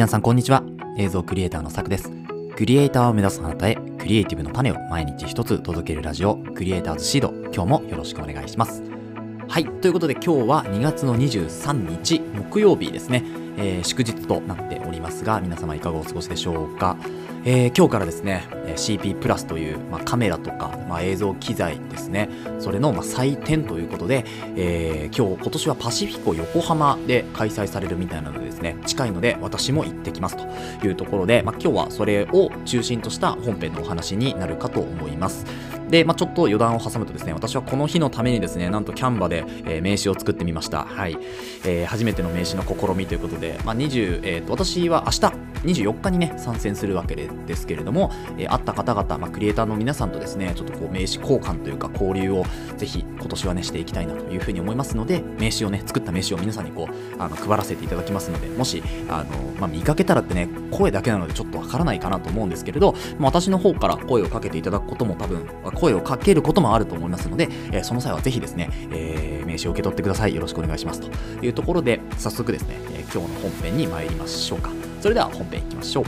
皆さんこんにちは。映像クリエイターのさくです。クリエイターを目指すあなたへ、クリエイティブの種を毎日一つ届けるラジオ、クリエイターズシード、今日もよろしくお願いします。はい、ということで今日は2月の23日木曜日ですね、祝日となっておりますが、皆様いかがお過ごしでしょうか。今日からですね CP+ という、カメラとか、映像機材ですね、それの、祭典ということで、今年はパシフィコ横浜で開催されるみたいなのでですね、近いので私も行ってきますというところで、今日はそれを中心とした本編のお話になるかと思います。で、ちょっと余談を挟むとですね、私はこの日のためにですね、なんとキャンバで、名刺を作ってみました。はい、初めての名刺の試みということで、私は明日24日にね、参戦するわけですけれども、会った方々、クリエイターの皆さんとですね、ちょっとこう名刺交換というか交流をぜひ今年はね、していきたいなというふうに思いますので、名刺をね、作った名刺を皆さんにこう、配らせていただきますので、もし、見かけたらってね、声だけなのでちょっとわからないかなと思うんですけれど、私の方から声をかけていただくことも多分、声をかけることもあると思いますので、その際はぜひですね、名刺を受け取ってください。よろしくお願いしますというところで、早速ですね、今日の本編に参りましょうか。それでは本編いきましょう。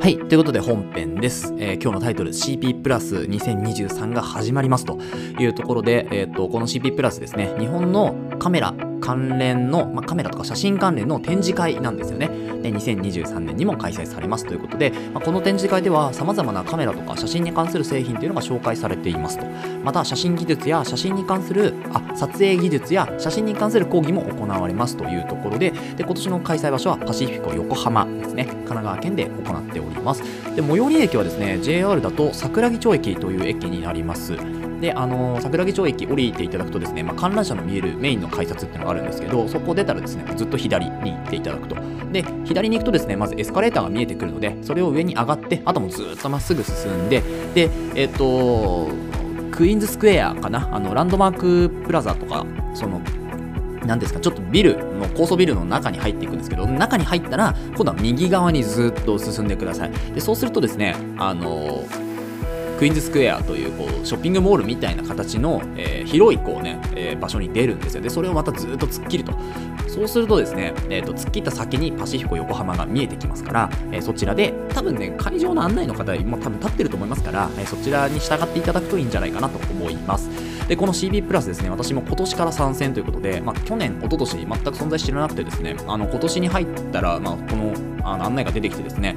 はい、ということで本編です。今日のタイトル CP+2023 が始まりますというところで、この CP+ ですね、日本のカメラ関連の、カメラとか写真関連の展示会なんですよね。で、2023年にも開催されますということで、この展示会では様々なカメラとか写真に関する製品というのが紹介されていますと。また、写真技術や写真に関する、撮影技術や写真に関する講義も行われますというところで、今年の開催場所はパシフィコ横浜ですね、神奈川県で行っております。で、最寄り駅はですね、 JR だと桜木町駅という駅になります。で、桜木町駅降りていただくとですね、観覧車の見えるメインの改札っていうのがあるんですけど、そこを出たらですね、ずっと左に行っていただくと。で、左に行くとですね、まずエスカレーターが見えてくるので、それを上に上がって、あともずっとまっすぐ進んで、で、クイーンズスクエアかな、ランドマークプラザとか、そのなんですか、ちょっとビルの高層ビルの中に入っていくんですけど、中に入ったら今度は右側にずっと進んでください。で、そうするとですね、クイーンズスクエアという、こうショッピングモールみたいな形の、広いこうね、場所に出るんですよ。で、それをまたずっと突っ切ると。そうするとですね、突っ切った先にパシフィコ横浜が見えてきますから、そちらで多分ね、会場の案内の方も多分立ってると思いますから、そちらに従っていただくといいんじゃないかなと思います。で、この CP プラスですね、私も今年から参戦ということで、去年、一昨年全く存在してなくてですね、今年に入ったら、この案内が出てきてですね、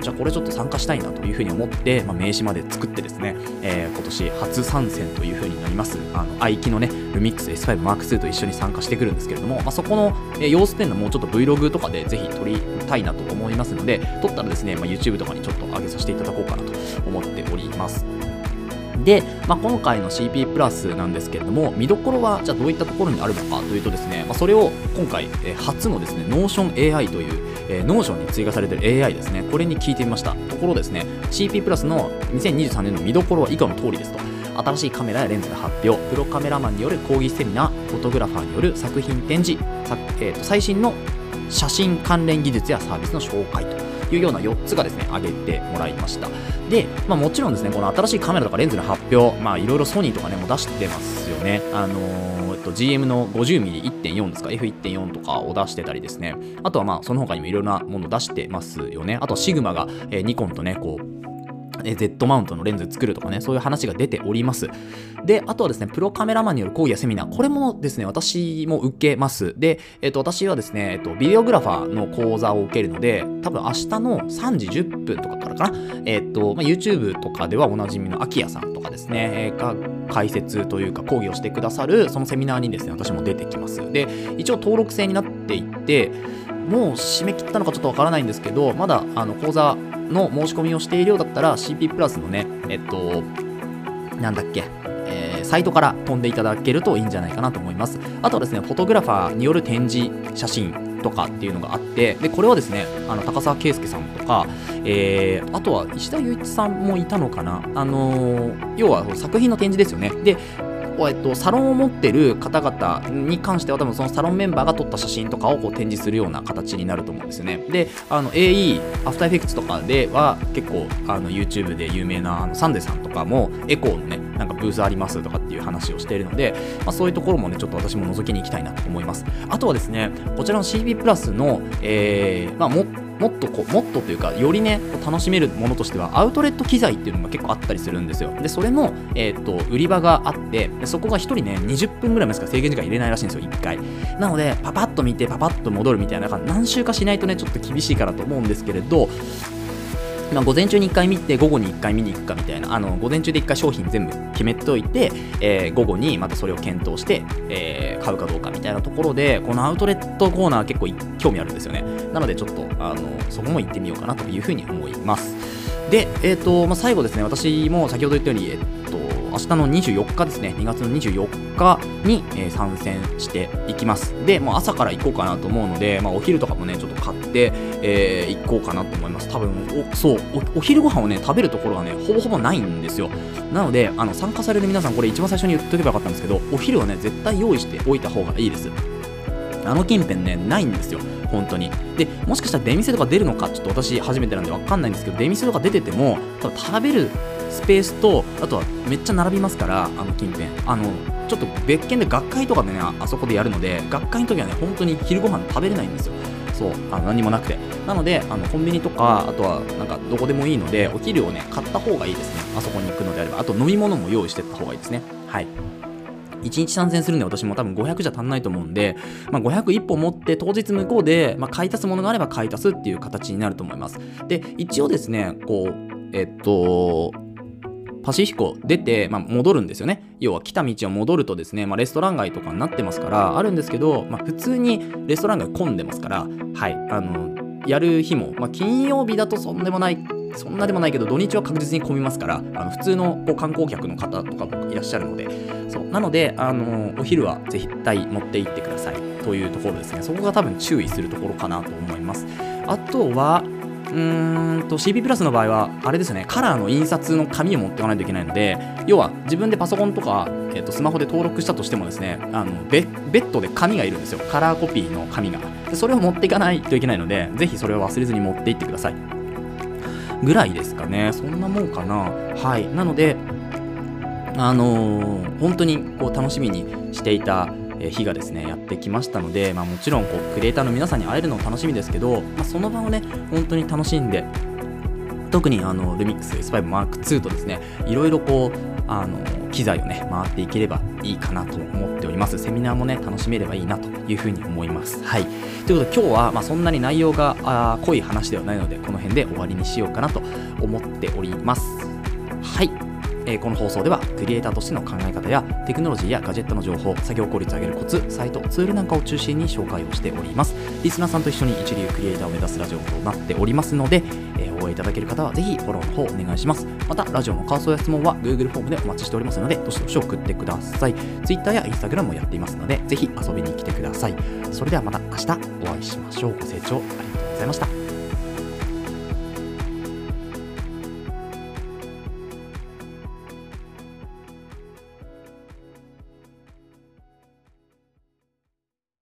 じゃあこれちょっと参加したいなというふうに思って、名刺まで作ってですね、今年初参戦というふうになります。IKEA のね、ルミックス S5M2 と一緒に参加してくるんですけれども、そこの様子っていうのもちょっと Vlog とかでぜひ撮りたいなと思いますので、撮ったらですね、YouTube とかにちょっと上げさせていただこうかなと思っております。で、今回の CP プラスなんですけれども、見どころはじゃあどういったところにあるのかというとですね、それを今回初のですね、ノーション AI という、ノーションに追加されている AI ですね、これに聞いてみましたところですね、 CP プラスの2023年の見どころは以下の通りですと。新しいカメラやレンズの発表、プロカメラマンによる講義セミナー、フォトグラファーによる作品展示、最新の写真関連技術やサービスの紹介というような4つがですね、挙げてもらいました。で、もちろんですね、この新しいカメラとかレンズの発表、いろいろソニーとかね、もう出してますよね。GM の 50mm1.4 ですか、F1.4 とかを出してたりですね、あとはその他にもいろいろなものを出してますよね。あとはシグマが、ニコンとね、こうZ マウントのレンズ作るとかね、そういう話が出ております。で、あとはですね、プロカメラマンによる講義やセミナー、これもですね、私も受けます。で、私はですね、ビデオグラファーの講座を受けるので、多分明日の3時10分とかからかな、YouTube とかではおなじみのアキヤさんとかですね、が解説というか講義をしてくださる、そのセミナーにですね、私も出てきます。で、一応登録制になっていて、もう締め切ったのかちょっとわからないんですけど、まだ講座の申し込みをしているようだったら CP プラスのね、サイトから飛んでいただけるといいんじゃないかなと思います。あとはですね、フォトグラファーによる展示写真とかっていうのがあって、でこれはですね、高沢圭介さんとか、あとは石田雄一さんもいたのかな、要は作品の展示ですよね。でサロンを持ってる方々に関しては多分そのサロンメンバーが撮った写真とかをこう展示するような形になると思うんですよね。で、AE、After Effects とかでは結構YouTube で有名なサンデさんとかもエコーのね、なんかブースありますとかっていう話をしているので、まあ、そういうところもね、ちょっと私も覗きに行きたいなと思います。あとはですね、こちらの CP+ の、もっとというかよりね楽しめるものとしてはアウトレット機材っていうのが結構あったりするんですよ。でそれの、売り場があって、そこが1人ね20分ぐらいですか制限時間入れないらしいんですよ1回。なのでパパッと見てパパッと戻るみたいな何周かしないとねちょっと厳しいからと思うんですけれど、まあ、午前中に1回見て午後に1回見に行くかみたいな、午前中で1回商品全部決めておいて、午後にまたそれを検討して、買うかどうかみたいなところで、このアウトレットコーナー結構興味あるんですよね。なのでちょっとそこも行ってみようかなというふうに思います。で、最後ですね、私も先ほど言ったように、明日の24日ですね、2月の24日に、参戦していきます。で、もう朝から行こうかなと思うので、まあ、お昼とかもねちょっと買って、行こうかなと思います。多分お昼ご飯をね食べるところはねほぼほぼないんですよ。なので参加される皆さん、これ一番最初に言っとけばよかったんですけど、お昼はね絶対用意しておいた方がいいです。近辺ねないんですよ本当に。でもしかしたら出店とか出るのか、ちょっと私初めてなんでわかんないんですけど、出店とか出てても多分食べるスペースと、あとはめっちゃ並びますから、近辺ちょっと別件で学会とかでねあそこでやるので、学会の時はね本当に昼ご飯食べれないんですよ。そう、何もなくて。なのでコンビニとか、あとはなんかどこでもいいのでお昼をね買った方がいいですね、あそこに行くのであれば。あと飲み物も用意してった方がいいですね。はい、1日参戦するんで私も多分500じゃ足んないと思うんで、まあ、501本持って当日向こうで、まあ、買い足すものがあれば買い足すっていう形になると思います。で一応ですね、こうパシフィコ出て、まあ、戻るんですよね。要は来た道を戻るとですね、まあ、レストラン街とかになってますからあるんですけど、まあ、普通にレストラン街混んでますから、はい、やる日も、まあ、金曜日だとそんなでもないけど土日は確実に混みますから、普通のこう観光客の方とかもいらっしゃるので、そうなのでお昼は絶対持って行ってくださいというところですね。そこが多分注意するところかなと思います。あとはCP プラスの場合はあれですよね、カラーの印刷の紙を持っていかないといけないので、要は自分でパソコンとか、スマホで登録したとしてもですね、別途で紙がいるんですよ、カラーコピーの紙が。でそれを持っていかないといけないので、ぜひそれを忘れずに持って行ってくださいぐらいですかね。そんなもんかな。はい、なので本当にこう楽しみにしていた日がですねやってきましたので、まあ、もちろんこうクリエイターの皆さんに会えるのも楽しみですけど、まあ、その場をね本当に楽しんで、特にルミックス S5M2 とですね、いろいろこう機材をね回っていければいいかなと思っております。セミナーもね楽しめればいいなというふうに思います。はい、ということで今日は、まあ、そんなに内容が濃い話ではないのでこの辺で終わりにしようかなと思っております。はい、この放送ではクリエイターとしての考え方やテクノロジーやガジェットの情報、作業効率を上げるコツ、サイト、ツールなんかを中心に紹介をしております。リスナーさんと一緒に一流クリエイターを目指すラジオとなっておりますので、応援いただける方はぜひフォローの方お願いします。またラジオの感想や質問は Google フォームでお待ちしておりますので、どしどし送ってください。 Twitter や Instagram もやっていますのでぜひ遊びに来てください。それではまた明日お会いしましょう。ご清聴ありがとうございました。